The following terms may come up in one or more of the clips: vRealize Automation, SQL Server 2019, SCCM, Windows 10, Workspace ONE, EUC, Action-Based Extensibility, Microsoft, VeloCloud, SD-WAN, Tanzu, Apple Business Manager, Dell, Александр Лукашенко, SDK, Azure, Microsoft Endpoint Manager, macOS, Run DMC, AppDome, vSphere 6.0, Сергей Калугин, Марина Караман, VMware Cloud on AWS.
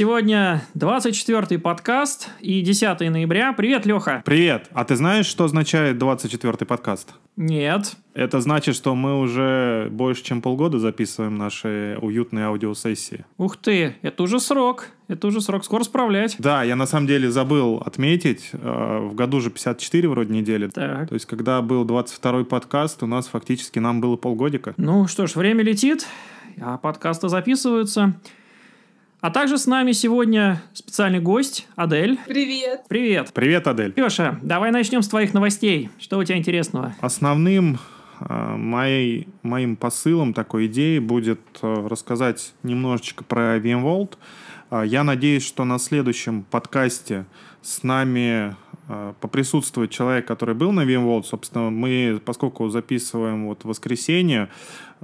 Сегодня 24-й подкаст и 10 ноября. Привет, Леха. Привет. А ты знаешь, что означает 24-й подкаст? Нет. Это значит, что мы уже больше чем полгода записываем наши уютные аудиосессии. Ух ты, это уже срок. Это уже срок, скоро справлять. Да, я на самом деле забыл отметить, в году же 54 вроде недели. Так. То есть, когда был 22-й подкаст, у нас фактически нам было полгодика. Ну что ж, время летит, а подкасты записываются. А также с нами сегодня специальный гость Адель. Привет. Привет. Привет, Адель. Леша, давай начнем с твоих новостей. Что у тебя интересного? Основным моим посылом такой идеи будет рассказать немножечко про VMworld. Я надеюсь, что на следующем подкасте с нами поприсутствует человек, который был на VMworld. Собственно, мы, поскольку записываем вот в воскресенье,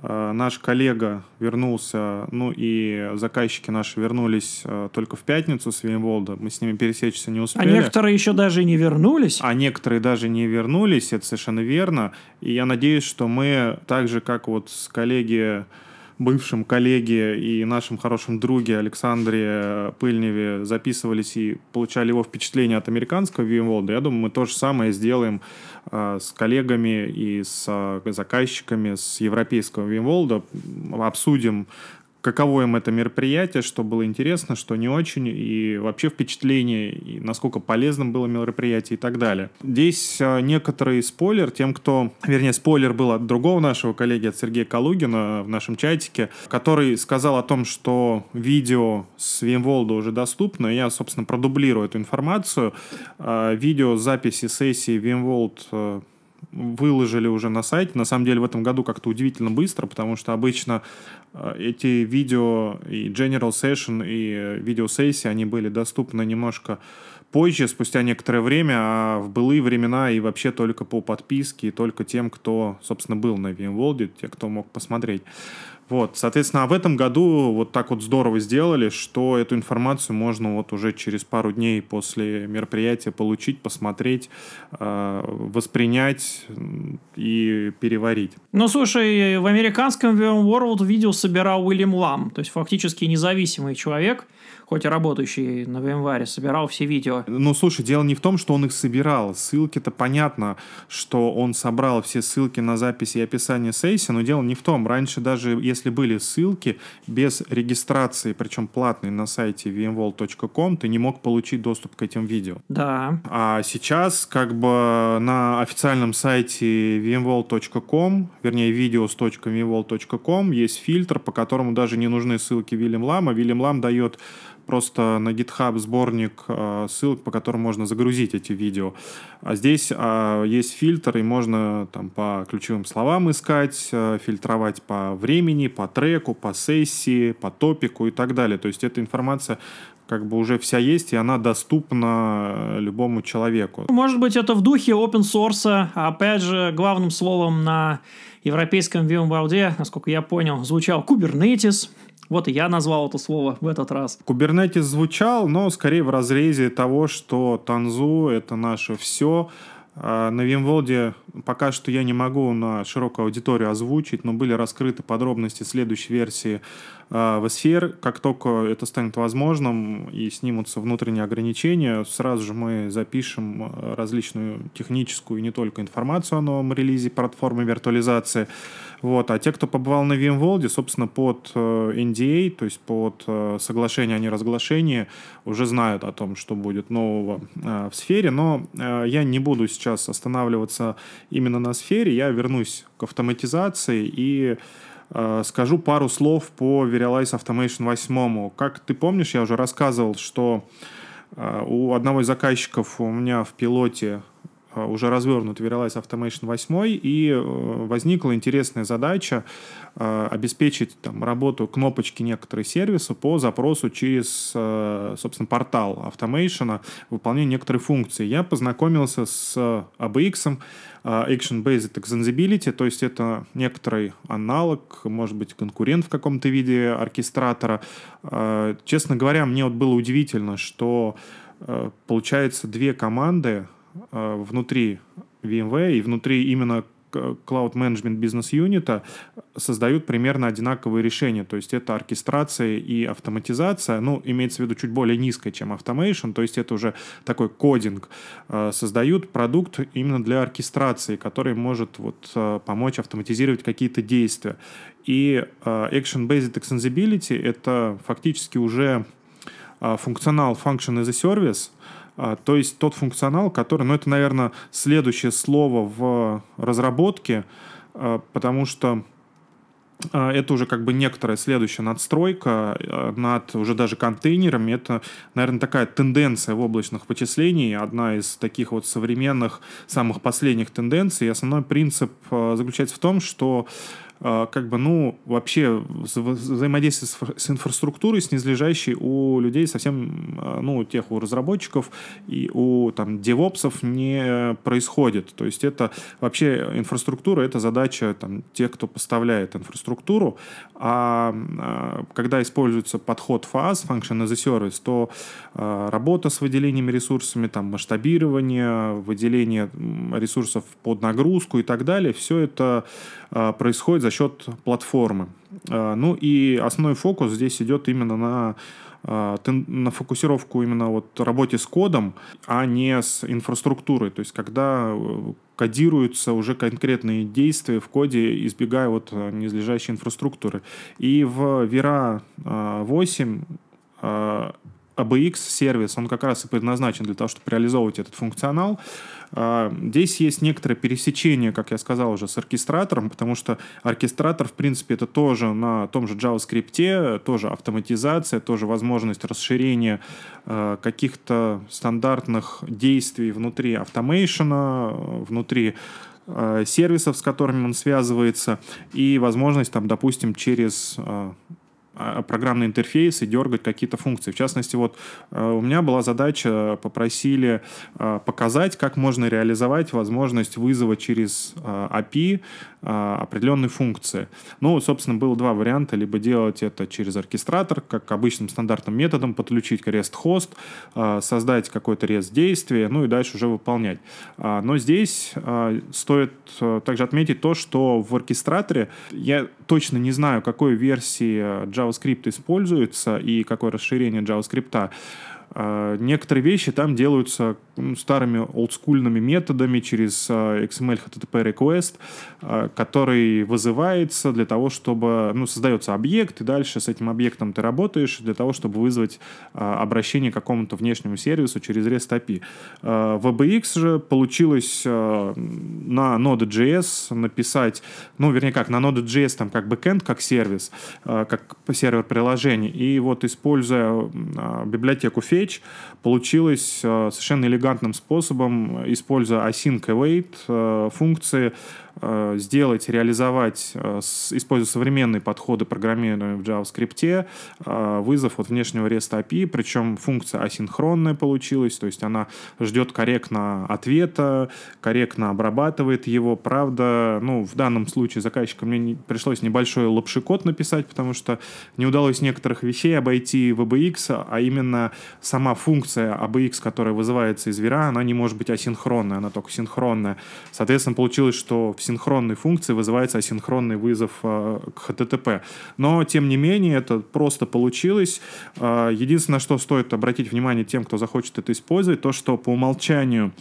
наш коллега вернулся, ну и заказчики наши вернулись только в пятницу с VMworld. Мы с ними пересечься не успели. А некоторые еще даже не вернулись. Это совершенно верно. И я надеюсь, что мы так же, как вот с коллеги... бывшим коллеге и нашем хорошем друге Александре Пыльневе записывались и получали его впечатление от американского VMworld. Я думаю, мы то же самое сделаем с коллегами и с заказчиками с европейского VMworld. Обсудим, каково им это мероприятие, что было интересно, что не очень, и вообще впечатление, и насколько полезным было мероприятие и так далее. Здесь некоторый спойлер тем, кто... Вернее, спойлер был от другого нашего коллеги, от Сергея Калугина в нашем чатике, который сказал о том, что видео с VMworld уже доступно. Я, собственно, продублирую эту информацию. Видео записи сессии VMworld выложили уже на сайте. На самом деле в этом году как-то удивительно быстро, потому что обычно эти видео и General Session, и видеосессии, они были доступны немножко позже, спустя некоторое время, а в былые времена и вообще только по подписке, и только тем, кто, собственно, был на VMworld, те, кто мог посмотреть. Вот, соответственно, а в этом году вот так вот здорово сделали, что эту информацию можно вот уже через пару дней после мероприятия получить, посмотреть, воспринять и переварить. Ну, слушай, в американском VMworld видео собирал Уильям Лам, то есть фактически независимый человек, хоть и работающий на VMware, собирал все видео. Ну, слушай, дело не в том, что он их собирал. Ссылки-то понятно, что он собрал все ссылки на записи и описание сессии, но дело не в том. Раньше даже если были ссылки без регистрации, причем платной, на сайте vmworld.com, ты не мог получить доступ к этим видео. Да. А сейчас как бы на официальном сайте vmworld.com, вернее, videos.vmworld.com есть фильтр, по которому даже не нужны ссылки William Lam. William Lam дает просто на GitHub сборник ссылок, по которым можно загрузить эти видео. А здесь есть фильтр, и можно там по ключевым словам искать, фильтровать по времени, по треку, по сессии, по топику и так далее. То есть эта информация как бы уже вся есть, и она доступна любому человеку. Может быть, это в духе open source. Опять же, главным словом на европейском VMworld, насколько я понял, звучал Kubernetes. Вот и я назвал это слово в этот раз. Kubernetes звучал, но скорее в разрезе того, что Tanzu — это наше все. На VMworld пока что я не могу на широкую аудиторию озвучить, но были раскрыты подробности следующей версии vSphere. Как только это станет возможным и снимутся внутренние ограничения, сразу же мы запишем различную техническую и не только информацию о новом релизе платформы виртуализации. Вот. А те, кто побывал на VMworld, собственно, под NDA, то есть под соглашение о неразглашении, уже знают о том, что будет нового в сфере. Но я не буду сейчас останавливаться именно на сфере, я вернусь к автоматизации и скажу пару слов по vRealize Automation 8. Как ты помнишь, я уже рассказывал, что у одного из заказчиков у меня в пилоте уже развернут vRealize Automation 8, и возникла интересная задача обеспечить там работу кнопочки некоторых сервисов по запросу через, собственно, портал Automation, выполнение некоторой функции. Я познакомился с ABX, Action-Based Extensibility, то есть это некоторый аналог, может быть, конкурент в каком-то виде оркестратора. Честно говоря, мне вот было удивительно, что получается две команды внутри VMware и внутри именно Cloud Management Business Unit создают примерно одинаковые решения. То есть это оркестрация и автоматизация, ну, имеется в виду чуть более низкая, чем Automation, то есть это уже такой кодинг. Создают продукт именно для оркестрации, который может вот помочь автоматизировать какие-то действия. И Action-Based Extensibility — это фактически уже функционал Function as a Service, то есть тот функционал, который... Ну, это, наверное, следующее слово в разработке, потому что это уже как бы некоторая следующая надстройка над уже даже контейнерами. Это, наверное, такая тенденция в облачных вычислениях, одна из таких вот современных, самых последних тенденций. И основной принцип заключается в том, что как бы, ну, вообще взаимодействие с инфраструктурой, с низлежащей у людей совсем, ну, у тех, у разработчиков и у, там, девопсов не происходит. То есть это вообще инфраструктура, это задача, там, тех, кто поставляет инфраструктуру. А когда используется подход FaaS, Function as a Service, то работа с выделениями ресурсами, там, масштабирование, выделение ресурсов под нагрузку и так далее, все это происходит за счет платформы. Ну и основной фокус здесь идет именно на фокусировку именно вот работе с кодом, а не с инфраструктурой. То есть когда кодируются уже конкретные действия в коде, избегая вот низлежащей инфраструктуры. И в Вера 8 ABX-сервис, он как раз и предназначен для того, чтобы реализовывать этот функционал. Здесь есть некоторое пересечение, как я сказал уже, с оркестратором, потому что оркестратор, в принципе, это тоже на том же JavaScript, тоже автоматизация, тоже возможность расширения каких-то стандартных действий внутри автомейшена, внутри сервисов, с которыми он связывается, и возможность, там, допустим, через программный интерфейс и дергать какие-то функции. В частности, вот у меня была задача, попросили показать, как можно реализовать возможность вызова через API определенной функции. Ну, собственно, было два варианта. Либо делать это через оркестратор, как обычным стандартным методом, подключить к REST-хост, создать какое-то REST-действие, ну и дальше уже выполнять. Но здесь стоит также отметить то, что в оркестраторе я точно не знаю, какой версии JavaScript используется и какое расширение JavaScript. Некоторые вещи там делаются старыми олдскульными методами через XML HTTP request, который вызывается для того, чтобы... Ну, создается объект, и дальше с этим объектом ты работаешь для того, чтобы вызвать обращение к какому-то внешнему сервису через REST API. В ABX же получилось на Node.js написать... Ну, вернее, как на Node.js там как бэкэнд, как сервис, как сервер приложений. И вот, используя библиотеку Fetch, получилось совершенно элегантным способом, используя async await функции, сделать, реализовать, используя современные подходы программирования в JavaScript, вызов от внешнего REST API, причем функция асинхронная получилась, то есть она ждет корректно ответа, корректно обрабатывает его. Правда, ну, в данном случае заказчику мне пришлось небольшой лапшикод написать, потому что не удалось некоторых вещей обойти в ABX, а именно сама функция ABX, которая вызывается из Вера, она не может быть асинхронная, она только синхронная. Соответственно, получилось, что в синхронной функции вызывается асинхронный вызов к HTTP. Но, тем не менее, это просто получилось. Единственное, что стоит обратить внимание тем, кто захочет это использовать, то, что по умолчанию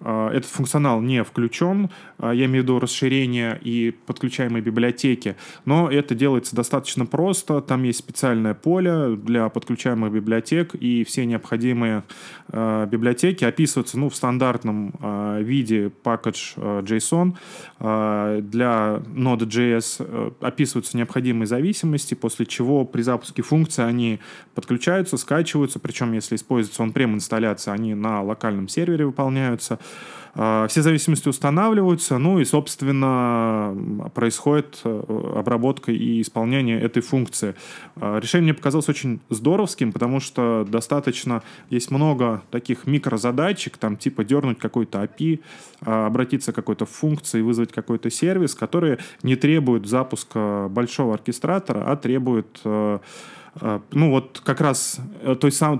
этот функционал не включен, я имею в виду расширение и подключаемые библиотеки, но это делается достаточно просто, там есть специальное поле для подключаемых библиотек, и все необходимые библиотеки описываются, ну, в стандартном виде package.json, для Node.js описываются необходимые зависимости, после чего при запуске функции они подключаются, скачиваются, причем если используется on-prem инсталляция, они на локальном сервере выполняются. Все зависимости устанавливаются, ну и, собственно, происходит обработка и исполнение этой функции. Решение мне показалось очень здоровским, потому что достаточно, есть много таких микрозадачек, там типа дернуть какой-то API, обратиться к какой-то функции, вызвать какой-то сервис, которые не требуют запуска большого оркестратора, а требуют Ну вот как раз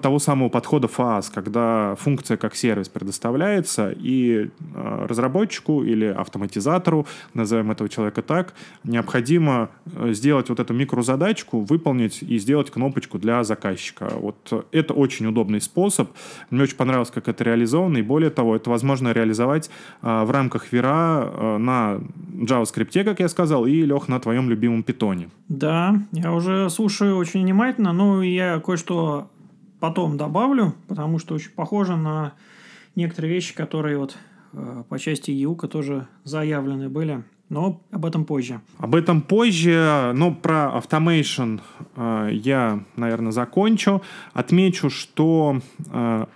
того самого подхода FaaS, когда функция как сервис предоставляется, и разработчику или автоматизатору, назовем этого человека так, необходимо сделать вот эту микрозадачку, выполнить и сделать кнопочку для заказчика. Вот это очень удобный способ. Мне очень понравилось, как это реализовано, и более того, это возможно реализовать в рамках VR на JavaScript, как я сказал, и, Лех, на твоем любимом питоне. Да, я уже слушаю очень внимательно, но я кое-что потом добавлю, потому что очень похоже на некоторые вещи, которые вот по части ЕУКа тоже заявлены были. Но об этом позже. Но про Automation я, наверное, закончу. Отмечу, что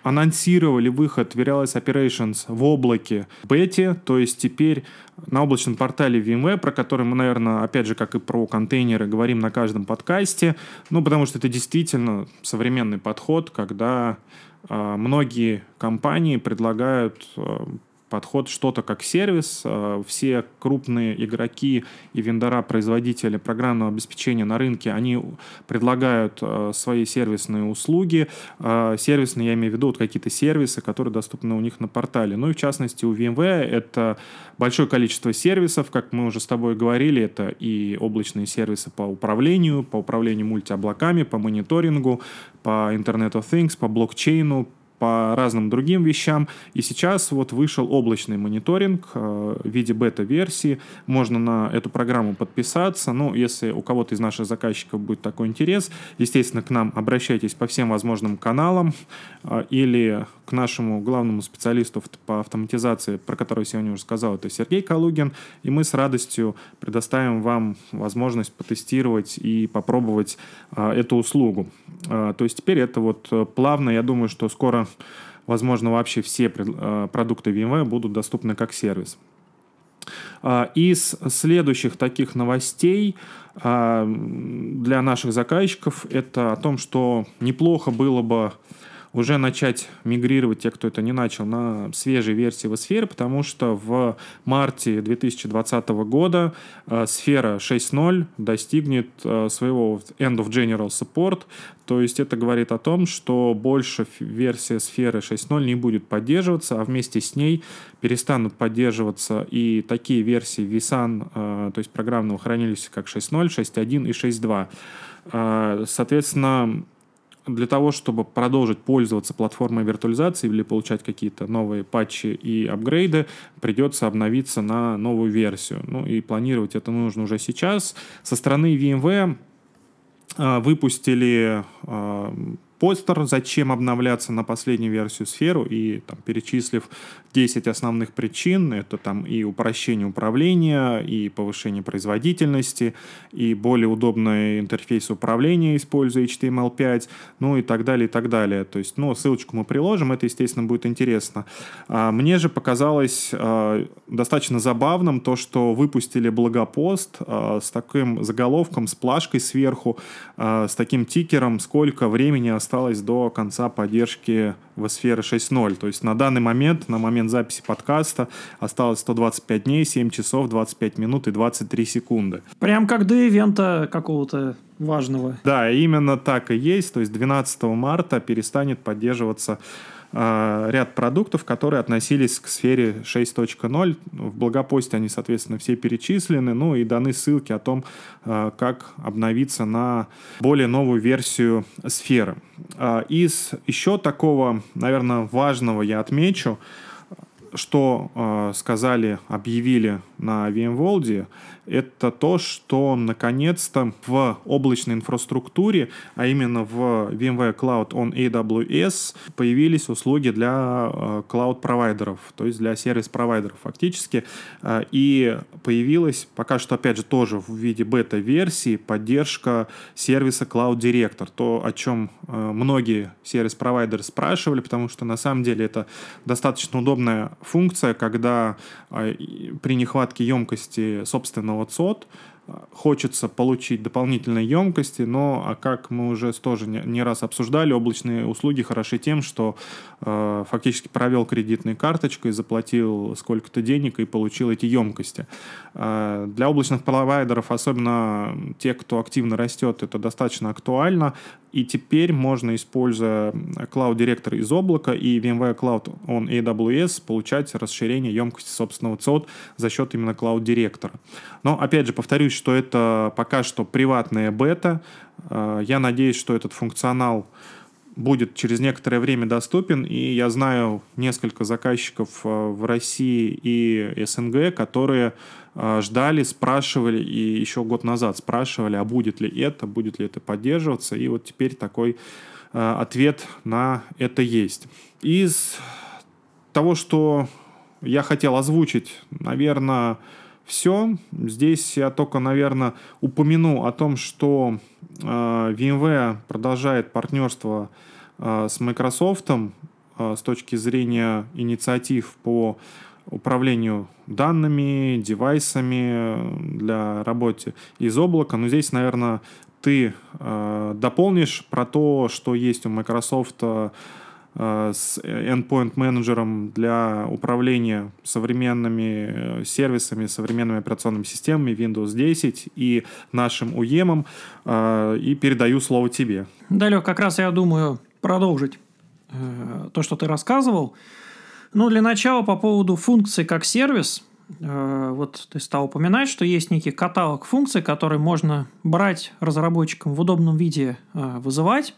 анонсировали выход vRealize Operations в облаке бете, то есть теперь на облачном портале VMware, про который мы, наверное, опять же, как и про контейнеры, говорим на каждом подкасте, ну, потому что это действительно современный подход, когда многие компании предлагают подход что-то как сервис. Все крупные игроки и вендора, производители программного обеспечения на рынке, они предлагают свои сервисные услуги. Сервисные, я имею в виду, вот какие-то сервисы, которые доступны у них на портале. Ну и в частности у VMware это большое количество сервисов, как мы уже с тобой говорили, это и облачные сервисы по управлению мультиоблаками, по мониторингу, по Internet of Things, по блокчейну, по разным другим вещам. И сейчас вот вышел облачный мониторинг в виде бета-версии. Можно на эту программу подписаться. Ну, если у кого-то из наших заказчиков будет такой интерес, естественно, к нам обращайтесь по всем возможным каналам или к нашему главному специалисту по автоматизации, про которого я сегодня уже сказал, это Сергей Калугин. И мы с радостью предоставим вам возможность потестировать и попробовать эту услугу. То есть теперь это вот плавно, я думаю, что скоро возможно, вообще все продукты VMware будут доступны как сервис. Из следующих таких новостей для наших заказчиков это о том, что неплохо было бы уже начать мигрировать, те, кто это не начал, на свежие версии vSphere, потому что в марте 2020 года сфера 6.0 достигнет своего End of General Support, то есть это говорит о том, что больше версия сферы 6.0 не будет поддерживаться, а вместе с ней перестанут поддерживаться и такие версии vSAN, то есть программного хранилища, как 6.0, 6.1 и 6.2. Соответственно, для того, чтобы продолжить пользоваться платформой виртуализации или получать какие-то новые патчи и апгрейды, придется обновиться на новую версию. Ну и планировать это нужно уже сейчас. Со стороны VMware выпустили постер, зачем обновляться на последнюю версию сферу, и там, перечислив 10 основных причин, это там и упрощение управления, и повышение производительности, и более удобный интерфейс управления, используя HTML5, ну и так далее, и так далее. То есть, ну, ссылочку мы приложим, это, естественно, будет интересно. Мне же показалось достаточно забавным то, что выпустили блогопост с таким заголовком, с плашкой сверху, с таким тикером, сколько времени осталось до конца поддержки vSphere 6.0. То есть на данный момент, на момент записи подкаста, осталось 125 дней, 7 часов, 25 минут и 23 секунды. Прям как до ивента какого-то важного. Да, именно так и есть. То есть 12 марта перестанет поддерживаться ряд продуктов, которые относились к сфере 6.0. В блогопосте они, соответственно, все перечислены, ну и даны ссылки о том, как обновиться на более новую версию сферы. Из еще такого, наверное, важного я отмечу, что объявили на VMworld, это то, что наконец-то в облачной инфраструктуре, а именно в VMware Cloud on AWS, появились услуги для cloud-провайдеров, то есть для сервис-провайдеров фактически. И появилась, пока что, опять же, тоже в виде бета-версии, поддержка сервиса Cloud Director, то, о чем многие сервис-провайдеры спрашивали, потому что на самом деле это достаточно удобная функция, когда при нехватке емкости собственного ЦОД Хочется получить дополнительные емкости, но, а как мы уже тоже не раз обсуждали, облачные услуги хороши тем, что фактически провел кредитной карточкой, заплатил сколько-то денег и получил эти емкости. Для облачных провайдеров, особенно те, кто активно растет, это достаточно актуально, и теперь можно, используя Cloud Director из облака и VMware Cloud on AWS, получать расширение емкости собственного ЦОД за счет именно Cloud Director. Но, опять же, повторюсь, что это пока что приватная бета. Я надеюсь, что этот функционал будет через некоторое время доступен, и я знаю несколько заказчиков в России и СНГ, которые ждали, спрашивали, и еще год назад спрашивали, а будет ли это поддерживаться, и вот теперь такой ответ на это есть. Из того, что я хотел озвучить, наверное, все. Здесь я только, наверное, упомяну о том, что VMware продолжает партнерство с Microsoft с точки зрения инициатив по управлению данными, девайсами для работы из облака. Но здесь, наверное, ты дополнишь про то, что есть у Microsoft с Endpoint Manager для управления современными сервисами, современными операционными системами, Windows 10 и нашим OEM, и передаю слово тебе. Да, Лёх, как раз я думаю продолжить то, что ты рассказывал. Ну, для начала по поводу функций как сервис. Вот ты стал упоминать, что есть некий каталог функций, которые можно брать разработчикам в удобном виде, вызывать.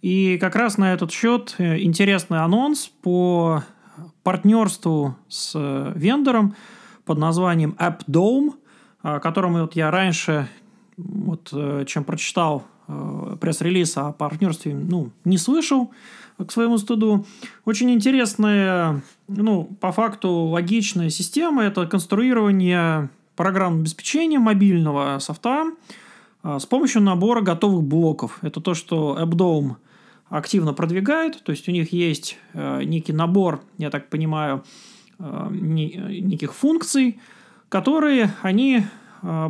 И как раз на этот счет интересный анонс по партнерству с вендором под названием AppDome, о котором вот я раньше, чем прочитал пресс-релиз о партнерстве, не слышал, к своему стыду. Очень интересная, по факту логичная система – это конструирование программного обеспечения мобильного софта с помощью набора готовых блоков. Это то, что AppDome активно продвигает, то есть у них есть некий набор, я так понимаю, неких функций, которые они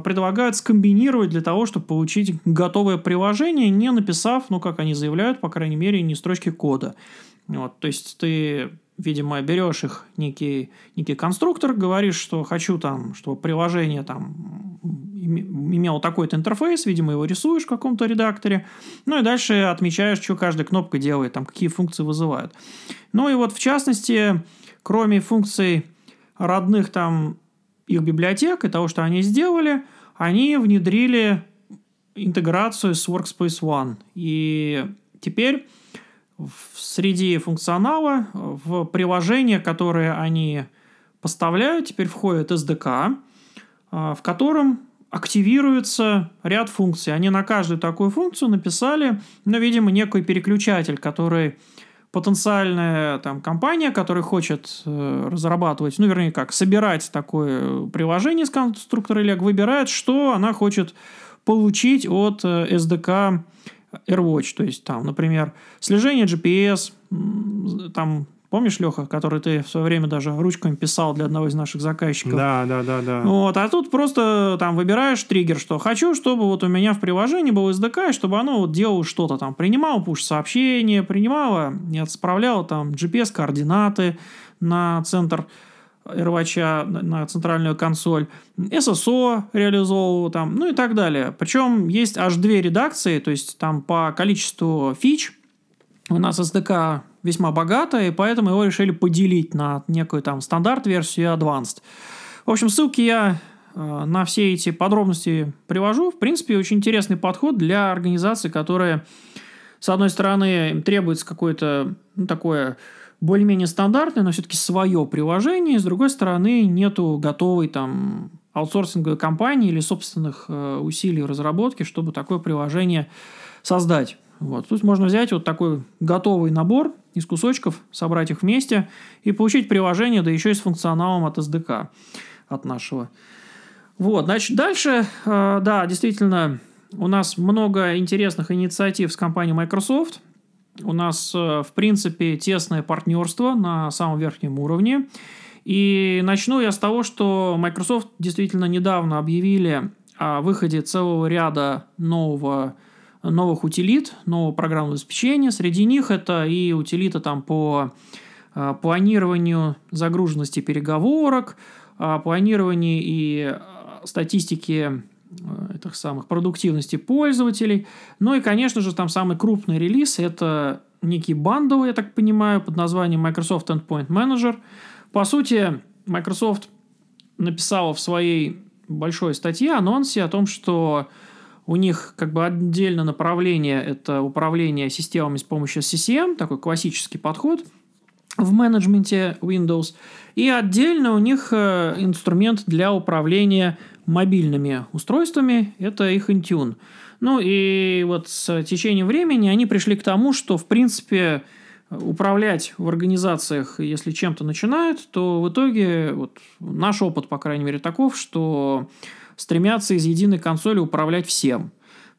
предлагают скомбинировать для того, чтобы получить готовое приложение, не написав, как они заявляют, по крайней мере, ни строчки кода. То есть ты, видимо, берешь их некий конструктор, говоришь, что хочу, чтобы приложение имело такой-то интерфейс, видимо, его рисуешь в каком-то редакторе, и дальше отмечаешь, что каждая кнопка делает, какие функции вызывают. В частности, кроме функций родных их библиотек и того, что они сделали, они внедрили интеграцию с Workspace ONE. И теперь среди функционала в приложения, которые они поставляют, теперь входит SDK, в котором активируется ряд функций. Они на каждую такую функцию написали, видимо, некий переключатель, который потенциальная компания, которая хочет разрабатывать, собирать такое приложение с конструктора LEGO, выбирает, что она хочет получить от SDK AirWatch. То есть, например, слежение GPS, помнишь, Леха, который ты в свое время даже ручками писал для одного из наших заказчиков? Да. А тут просто выбираешь триггер, что хочу, чтобы у меня в приложении был SDK, и чтобы оно делало что-то, принимало push-сообщения, отправляло GPS-координаты на центр AirWatch, на центральную консоль, SSO реализовывало, и так далее. Причем есть аж две редакции, то есть по количеству фич у нас SDK весьма богато, и поэтому его решили поделить на некую стандарт-версию и advanced. В общем, ссылки я на все эти подробности привожу. В принципе, очень интересный подход для организаций, которые, с одной стороны, им требуется какое-то такое более-менее стандартное, но все-таки свое приложение, и, с другой стороны, нету готовой аутсорсинговой компании или собственных усилий в разработке, чтобы такое приложение создать. Тут можно взять такой готовый набор из кусочков, собрать их вместе и получить приложение, да еще и с функционалом от SDK, от нашего. Значит, дальше, да, действительно, у нас много интересных инициатив с компанией Microsoft. У нас, в принципе, тесное партнерство на самом верхнем уровне. И начну я с того, что Microsoft действительно недавно объявили о выходе целого ряда новых утилит, нового программного обеспечения. Среди них это и утилита там по планированию загруженности переговорок, планированию и статистике этих самых продуктивности пользователей. Ну и, конечно же, там самый крупный релиз – это некий бандл, я так понимаю, под названием Microsoft Endpoint Manager. По сути, Microsoft написала в своей большой статье, анонсе о том, что у них как бы отдельно направление – это управление системами с помощью SCCM, такой классический подход в менеджменте Windows, и отдельно у них инструмент для управления мобильными устройствами – это их Intune. Ну и вот с течением времени они пришли к тому, что, в принципе, управлять в организациях, если чем-то начинают, то в итоге вот, наш опыт, по крайней мере, таков, что стремятся из единой консоли управлять всем.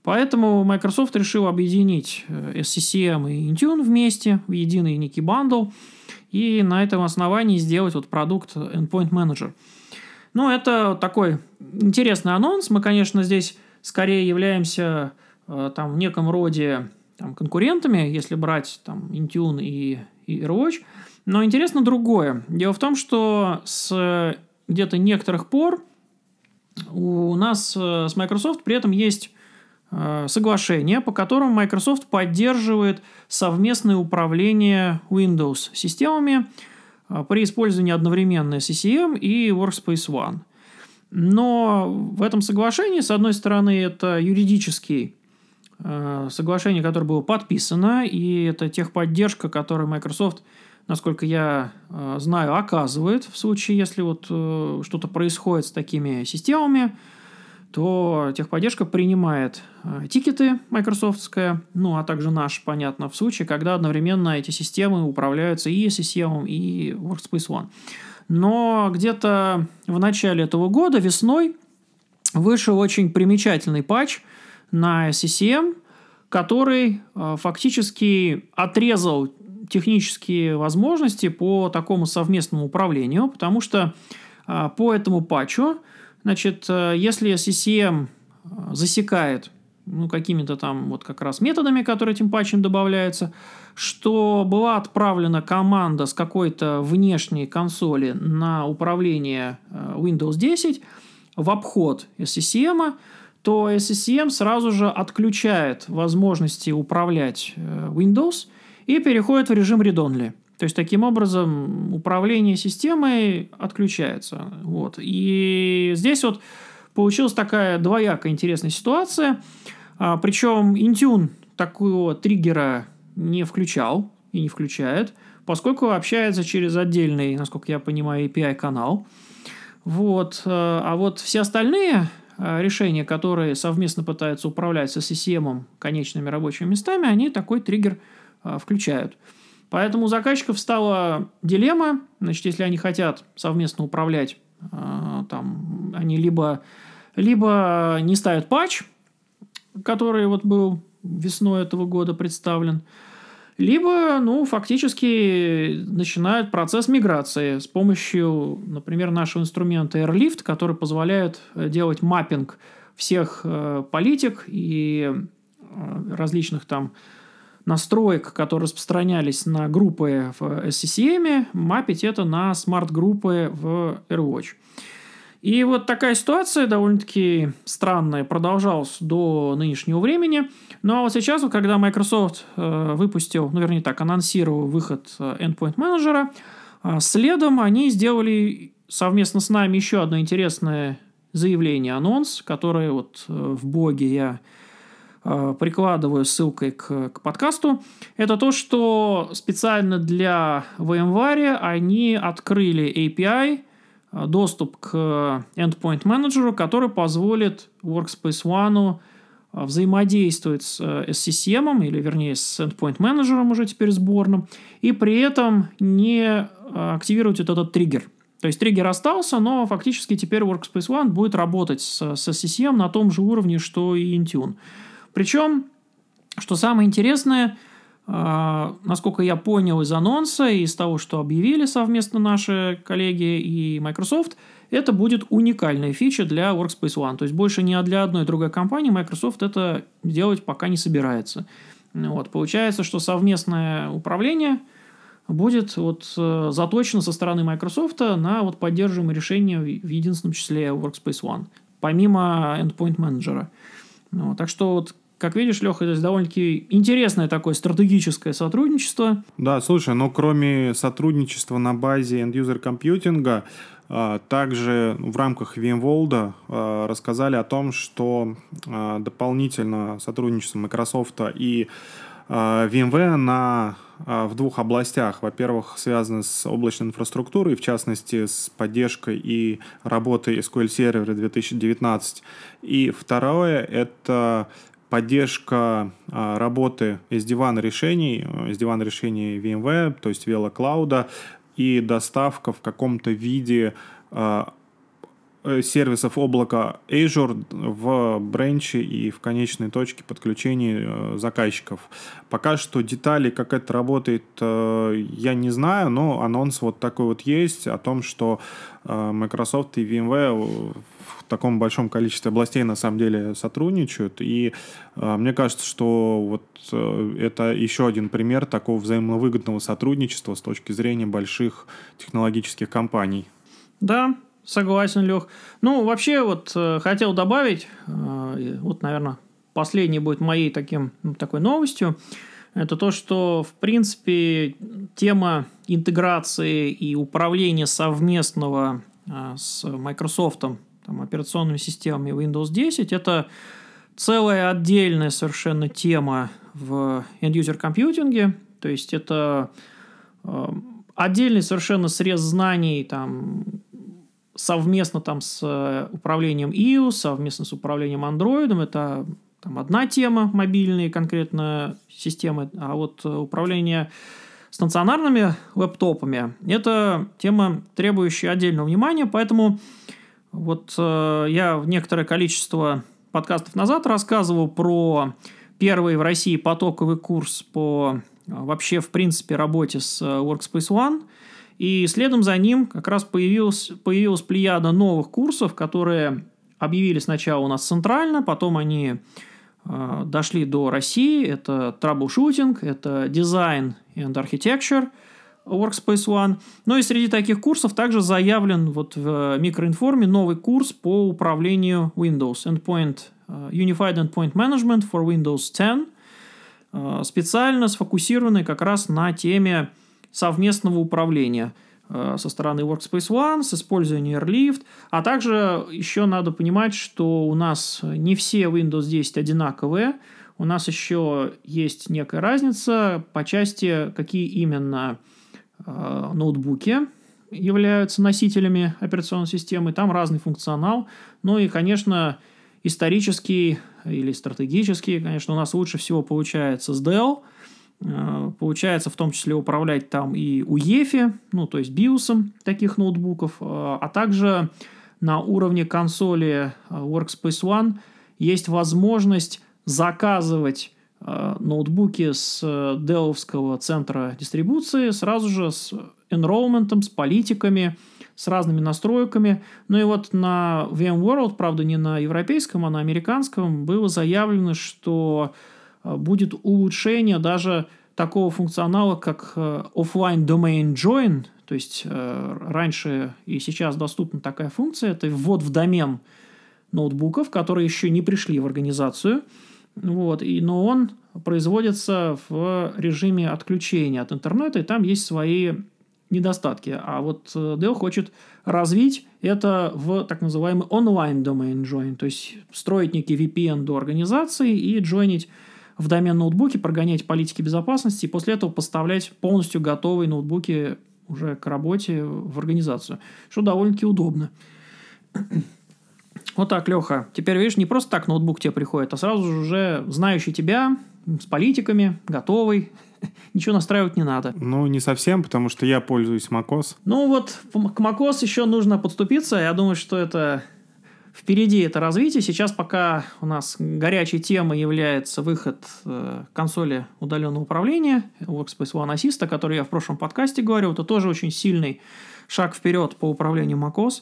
Поэтому Microsoft решил объединить SCCM и Intune вместе в единый некий бандл и на этом основании сделать вот продукт Endpoint Manager. Ну, это такой интересный анонс. Мы, конечно, здесь скорее являемся там, в неком роде там, конкурентами, если брать там, Intune и AirWatch. Но интересно другое. Дело в том, что с где-то некоторых пор у нас с Microsoft при этом есть соглашение, по которому Microsoft поддерживает совместное управление Windows-системами при использовании одновременно SCCM и Workspace ONE. Но в этом соглашении, с одной стороны, это юридическое соглашение, которое было подписано, и это техподдержка, которую Microsoft, насколько я знаю, оказывает в случае, если вот что-то происходит с такими системами, то техподдержка принимает тикеты микрософтская, ну, а также наш, понятно, в случае, когда одновременно эти системы управляются и SCCM, и Workspace ONE. Но где-то в начале этого года, весной, вышел очень примечательный патч на SCCM, который фактически отрезал технические возможности по такому совместному управлению, потому что по этому патчу, значит, если SCCM засекает ну, какими-то там вот как раз методами, которые этим патчем добавляются, что была отправлена команда с какой-то внешней консоли на управление Windows 10 в обход SCCM, то SCCM сразу же отключает возможности управлять Windows и переходит в режим read-only. То есть, таким образом, управление системой отключается. Вот. И здесь вот получилась такая двояко интересная ситуация. Причем Intune такого триггера не включал и не включает, поскольку общается через отдельный, насколько я понимаю, API-канал. Вот. А вот все остальные решения, которые совместно пытаются управлять с SCCM конечными рабочими местами, они такой триггер включают. Поэтому у заказчиков стала дилемма. Значит, если они хотят совместно управлять, там, они либо не ставят патч, который вот был весной этого года представлен, либо, ну, фактически начинают процесс миграции с помощью, например, нашего инструмента AirLift, который позволяет делать маппинг всех политик и различных там настроек, которые распространялись на группы в SCCM, маппить это на смарт-группы в AirWatch. И вот такая ситуация довольно-таки странная продолжалась до нынешнего времени. Ну а вот сейчас, когда Microsoft анонсировал выход Endpoint Manager, следом они сделали совместно с нами еще одно интересное заявление, анонс, которое вот в блоге я прикладываю ссылкой к подкасту, это то, что специально для VMware они открыли API, доступ к Endpoint Manager, который позволит Workspace ONE взаимодействовать с SCCM, или вернее с Endpoint Manager уже теперь сборным, и при этом не активировать вот этот триггер. То есть триггер остался, но фактически теперь Workspace ONE будет работать с SCCM на том же уровне, что и Intune. Причем, что самое интересное, насколько я понял из анонса и из того, что объявили совместно наши коллеги и Microsoft, это будет уникальная фича для Workspace ONE. То есть больше ни для одной другой компании Microsoft это делать пока не собирается. Вот. Получается, что совместное управление будет заточено со стороны Microsoft на поддерживаемые решения в единственном числе Workspace ONE, помимо Endpoint Manager. Так что как видишь, Леха, здесь довольно-таки интересное такое стратегическое сотрудничество. Да, слушай, но кроме сотрудничества на базе end-user компьютинга, также в рамках VMworld рассказали о том, что дополнительно сотрудничество Microsoft и VMware в двух областях. Во-первых, связано с облачной инфраструктурой, в частности, с поддержкой и работой SQL Server 2019. И второе – это поддержка работы SD-WAN решений, VMware, то есть VeloCloud, и доставка в каком-то виде сервисов облака Azure в бренче и в конечной точке подключения заказчиков. Пока что детали, как это работает, я не знаю, но анонс такой есть о том, что Microsoft и VMware в таком большом количестве областей на самом деле сотрудничают. И мне кажется, что это еще один пример такого взаимовыгодного сотрудничества с точки зрения больших технологических компаний. Да, согласен, Лех. Вообще, хотел добавить, наверное, последней будет моей такой новостью, это то, что, в принципе, тема интеграции и управления совместного с Microsoft операционными системами Windows 10 – это целая отдельная совершенно тема в end-user компьютинге. То есть, это отдельный совершенно срез знаний, совместно с управлением iOS, совместно с управлением Android. Это одна тема, мобильные конкретно системы. А управление стационарными лэптопами – это тема, требующая отдельного внимания. Поэтому я в некоторое количество подкастов назад рассказывал про первый в России потоковый курс по вообще, в принципе, работе с Workspace ONE. И следом за ним как раз появилась плеяда новых курсов, которые объявили сначала у нас центрально, потом они дошли до России. Это troubleshooting, это design and architecture Workspace ONE. И среди таких курсов также заявлен в микроинформе новый курс по управлению Windows. Unified Endpoint Management for Windows 10. Специально сфокусированный как раз на теме совместного управления со стороны Workspace ONE, с использованием AirLift. А также еще надо понимать, что у нас не все Windows 10 одинаковые. У нас еще есть некая разница по части, какие именно ноутбуки являются носителями операционной системы. Там разный функционал. И, конечно, исторический или стратегический, конечно, у нас лучше всего получается с Dell. Получается в том числе управлять там и UEFI, то есть BIOS таких ноутбуков, а также на уровне консоли Workspace ONE есть возможность заказывать ноутбуки с Dell-овского центра дистрибуции сразу же с enrollment, с политиками, с разными настройками. На VMworld, правда, не на европейском, а на американском, было заявлено, что будет улучшение даже такого функционала, как Offline Domain Join. То есть, раньше и сейчас доступна такая функция. Это ввод в домен ноутбуков, которые еще не пришли в организацию. Но он производится в режиме отключения от интернета, и там есть свои недостатки. А Dell хочет развить это в так называемый Online Domain Join. То есть, строить некий VPN до организации и джойнить в домен ноутбуки, прогонять политики безопасности и после этого поставлять полностью готовые ноутбуки уже к работе в организацию, что довольно-таки удобно. Так, Леха, теперь, видишь, не просто так ноутбук тебе приходит, а сразу же уже знающий тебя, с политиками, готовый, ничего настраивать не надо. Не совсем, потому что я пользуюсь macOS. К macOS еще нужно подступиться, я думаю, что это впереди это развитие. Сейчас пока у нас горячей темой является выход консоли удаленного управления Workspace ONE Assist, о которой я в прошлом подкасте говорил. Это тоже очень сильный шаг вперед по управлению macOS.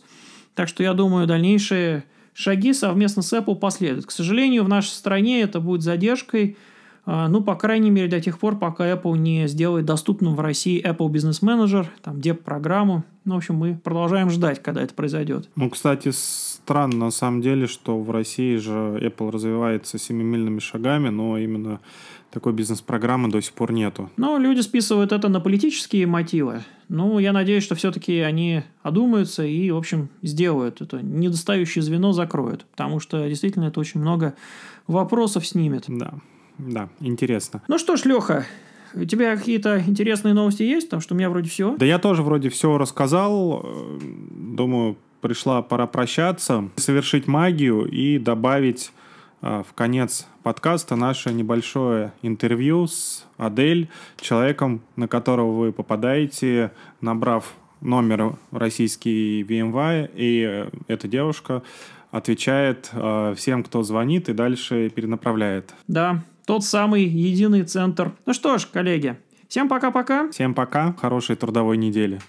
Так что я думаю, дальнейшие шаги совместно с Apple последуют. К сожалению, в нашей стране это будет задержкой, ну, по крайней мере, до тех пор, пока Apple не сделает доступным в России Apple Business Manager, там, деп-программу. Ну, в общем, мы продолжаем ждать, когда это произойдет. Ну, кстати, странно на самом деле, что в России же Apple развивается семимильными шагами, но именно такой бизнес-программы до сих пор нету. Ну, люди списывают это на политические мотивы. Ну, я надеюсь, что все-таки они одумаются и, в общем, сделают это. Недостающее звено закроют, потому что, действительно, это очень много вопросов снимет. Да. Да, интересно. Ну что ж, Леха, у тебя какие-то интересные новости есть? Потому что у меня вроде все. Да я тоже вроде все рассказал. Думаю, пришла пора прощаться, совершить магию и добавить в конец подкаста наше небольшое интервью с Адель, человеком, на которого вы попадаете, набрав номер российский VMware, и эта девушка отвечает всем, кто звонит, и дальше перенаправляет. Да, тот самый единый центр. Ну что ж, коллеги, всем пока-пока. Всем пока. Хорошей трудовой недели.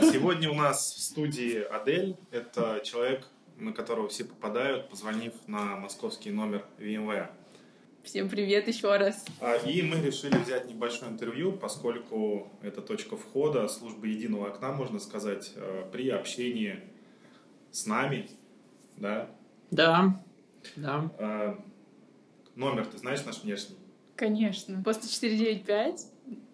Сегодня у нас в студии Адель. Это человек, на которого все попадают, позвонив на московский номер VMware. Всем привет еще раз. И мы решили взять небольшое интервью, поскольку это точка входа службы единого окна, можно сказать, при общении с нами. Да? Да. Да. Номер ты знаешь наш внешний? Конечно. После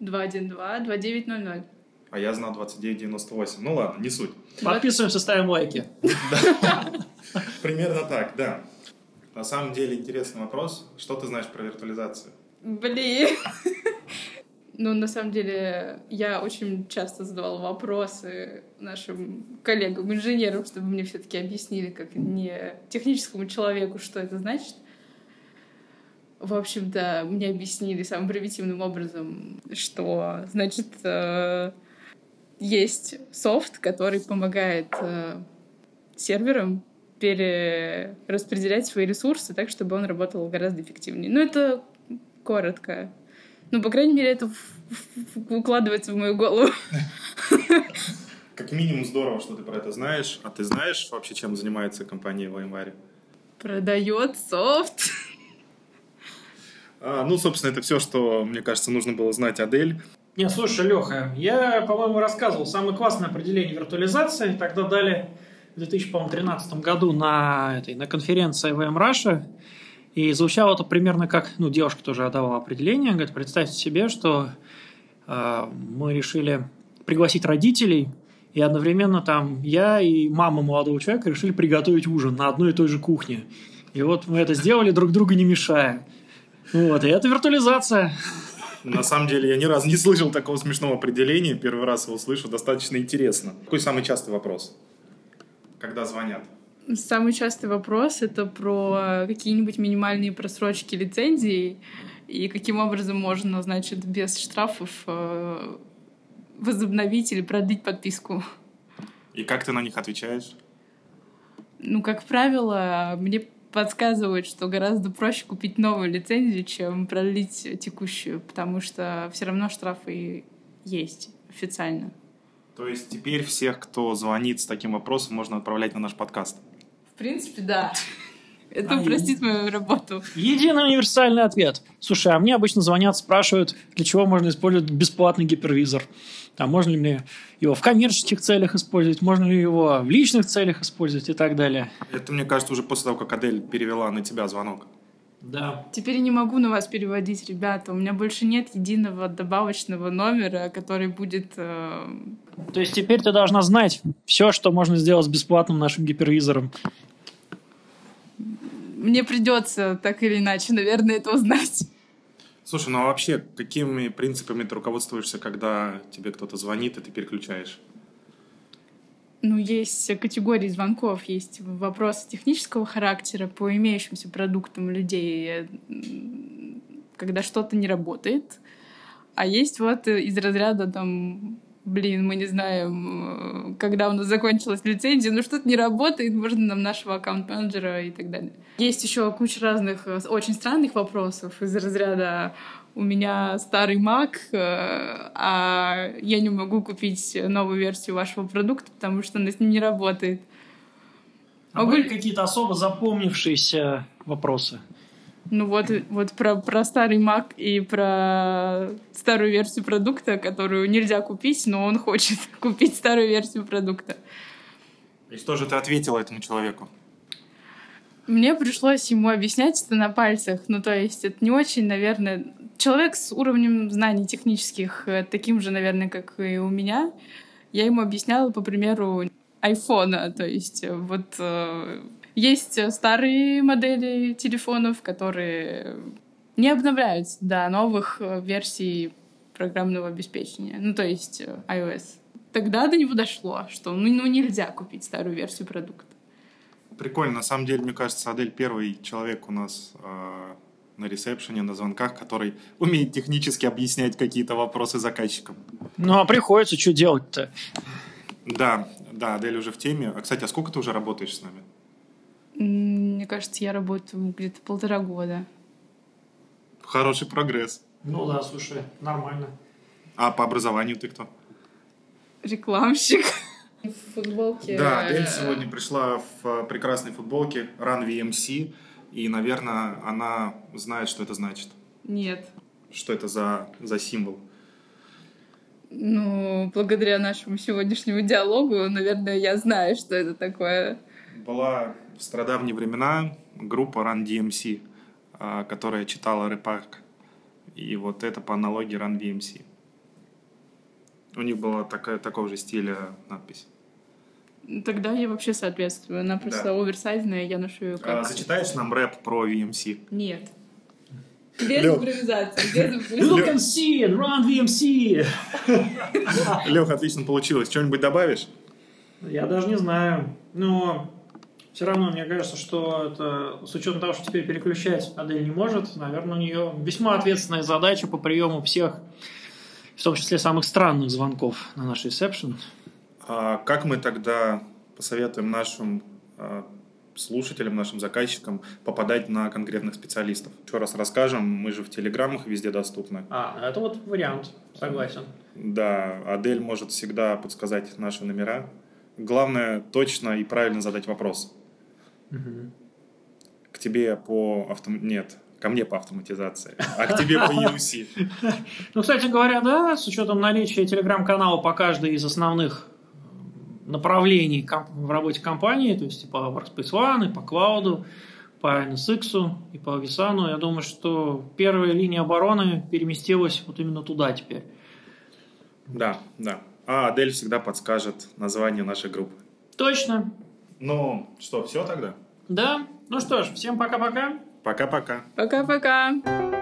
495-212-2900. А я знал 2998. Ну ладно, не суть. Подписываемся, ставим лайки. Примерно так, да. На самом деле интересный вопрос. Что ты знаешь про виртуализацию? Блин! Ну, на самом деле, я очень часто задавала вопросы нашим коллегам-инженерам, чтобы мне все-таки объяснили, как не техническому человеку, что это значит. В общем-то, мне объяснили самым примитивным образом, что, значит, есть софт, который помогает серверам перераспределять свои ресурсы так, чтобы он работал гораздо эффективнее. Ну, это коротко. Ну, по крайней мере, это укладывается в мою голову. Как минимум здорово, что ты про это знаешь. А ты знаешь вообще, чем занимается компания VMware? Продает софт. Ну, собственно, это все, что, мне кажется, нужно было знать Адель. Не, слушай, Леха, я, по-моему, рассказывал самое классное определение виртуализации. Тогда дали в 2013 году на конференции VM Russia. И звучало это примерно как... Ну, девушка тоже отдавала определение. Говорит, представьте себе, что мы решили пригласить родителей, и одновременно там я и мама молодого человека решили приготовить ужин на одной и той же кухне. И вот мы это сделали, друг друга не мешая. Вот, и это виртуализация. На самом деле я ни разу не слышал такого смешного определения. Первый раз его слышу, достаточно интересно. Какой самый частый вопрос, когда звонят? Самый частый вопрос — это про какие-нибудь минимальные просрочки лицензий и каким образом можно, значит, без штрафов возобновить или продлить подписку. И как ты на них отвечаешь? Ну, как правило, мне подсказывают, что гораздо проще купить новую лицензию, чем продлить текущую, потому что все равно штрафы есть официально. То есть теперь всех, кто звонит с таким вопросом, можно отправлять на наш подкаст? В принципе, да. Это упростит мою работу. Единый универсальный ответ. Слушай, а мне обычно звонят, спрашивают, для чего можно использовать бесплатный гипервизор. А можно ли мне его в коммерческих целях использовать, можно ли его в личных целях использовать и так далее. Это, мне кажется, уже после того, как Адель перевела на тебя звонок. Да. Теперь я не могу на вас переводить, ребята. У меня больше нет единого добавочного номера, который будет... То есть теперь ты должна знать все, что можно сделать с бесплатным нашим гипервизором. Мне придется так или иначе, наверное, это узнать. Слушай, ну а вообще, какими принципами ты руководствуешься, когда тебе кто-то звонит, и ты переключаешь? Ну, есть категории звонков, есть вопросы технического характера по имеющимся продуктам людей, когда что-то не работает. А есть вот из разряда там, блин, мы не знаем, когда у нас закончилась лицензия, но что-то не работает, можно нам нашего аккаунт-менеджера и так далее. Есть еще куча разных очень странных вопросов из разряда у меня старый Mac, а я не могу купить новую версию вашего продукта, потому что она с ним не работает. А были какие-то особо запомнившиеся вопросы? Ну вот про старый Mac и про старую версию продукта, которую нельзя купить, но он хочет купить старую версию продукта. И что же ты ответила этому человеку? Мне пришлось ему объяснять это на пальцах. Ну, то есть, это не очень, наверное... Человек с уровнем знаний технических, таким же, наверное, как и у меня, я ему объясняла, по примеру, айфона. То есть, вот... Есть старые модели телефонов, которые не обновляются до новых версий программного обеспечения, ну, то есть iOS. Тогда до него дошло, что нельзя купить старую версию продукта. Прикольно. На самом деле, мне кажется, Адель первый человек у нас на ресепшене, на звонках, который умеет технически объяснять какие-то вопросы заказчикам. Ну, а приходится, что делать-то? Да, Адель уже в теме. А, кстати, а сколько ты уже работаешь с нами? Мне кажется, я работаю где-то 1,5 года. Хороший прогресс. Ну да, слушай, нормально. А по образованию ты кто? Рекламщик. В футболке. Да, Адель сегодня пришла в прекрасной футболке Run VMC, и, наверное, она знает, что это значит. Нет. Что это за символ? Ну, благодаря нашему сегодняшнему диалогу, наверное, я знаю, что это такое. Была в стародавние времена группа Run DMC, которая читала рэпак. И вот это по аналогии Run DMC. У них была такого же стиля надпись. Тогда я вообще соответствую. Она просто оверсайзная, я ношу ее как... Зачитаешь нам рэп про VMC? Нет. Без импровизации. Look and see, Run VMC! Леха, отлично получилось. Что-нибудь добавишь? Я даже не знаю. Но... Все равно, мне кажется, что это, с учетом того, что теперь переключать Адель не может, наверное, у нее весьма ответственная задача по приему всех, в том числе самых странных звонков на наш ресепшн. А как мы тогда посоветуем нашим слушателям, нашим заказчикам попадать на конкретных специалистов? Еще раз расскажем, мы же в телеграммах везде доступны. Это вот вариант, согласен. Да, Адель может всегда подсказать наши номера. Главное, точно и правильно задать вопрос. Угу. К тебе по Нет, ко мне по автоматизации, а к тебе по EUC. Ну, кстати говоря, да, с учетом наличия телеграм-канала по каждой из основных направлений в работе компании, то есть и по Workspace ONE, и по Cloud, по NSX, и по vSAN, я думаю, что первая линия обороны переместилась вот именно туда теперь. Да. А Адель всегда подскажет название нашей группы. Точно. Ну что, все тогда? Да. Ну что ж, всем пока-пока. Пока-пока. Пока-пока.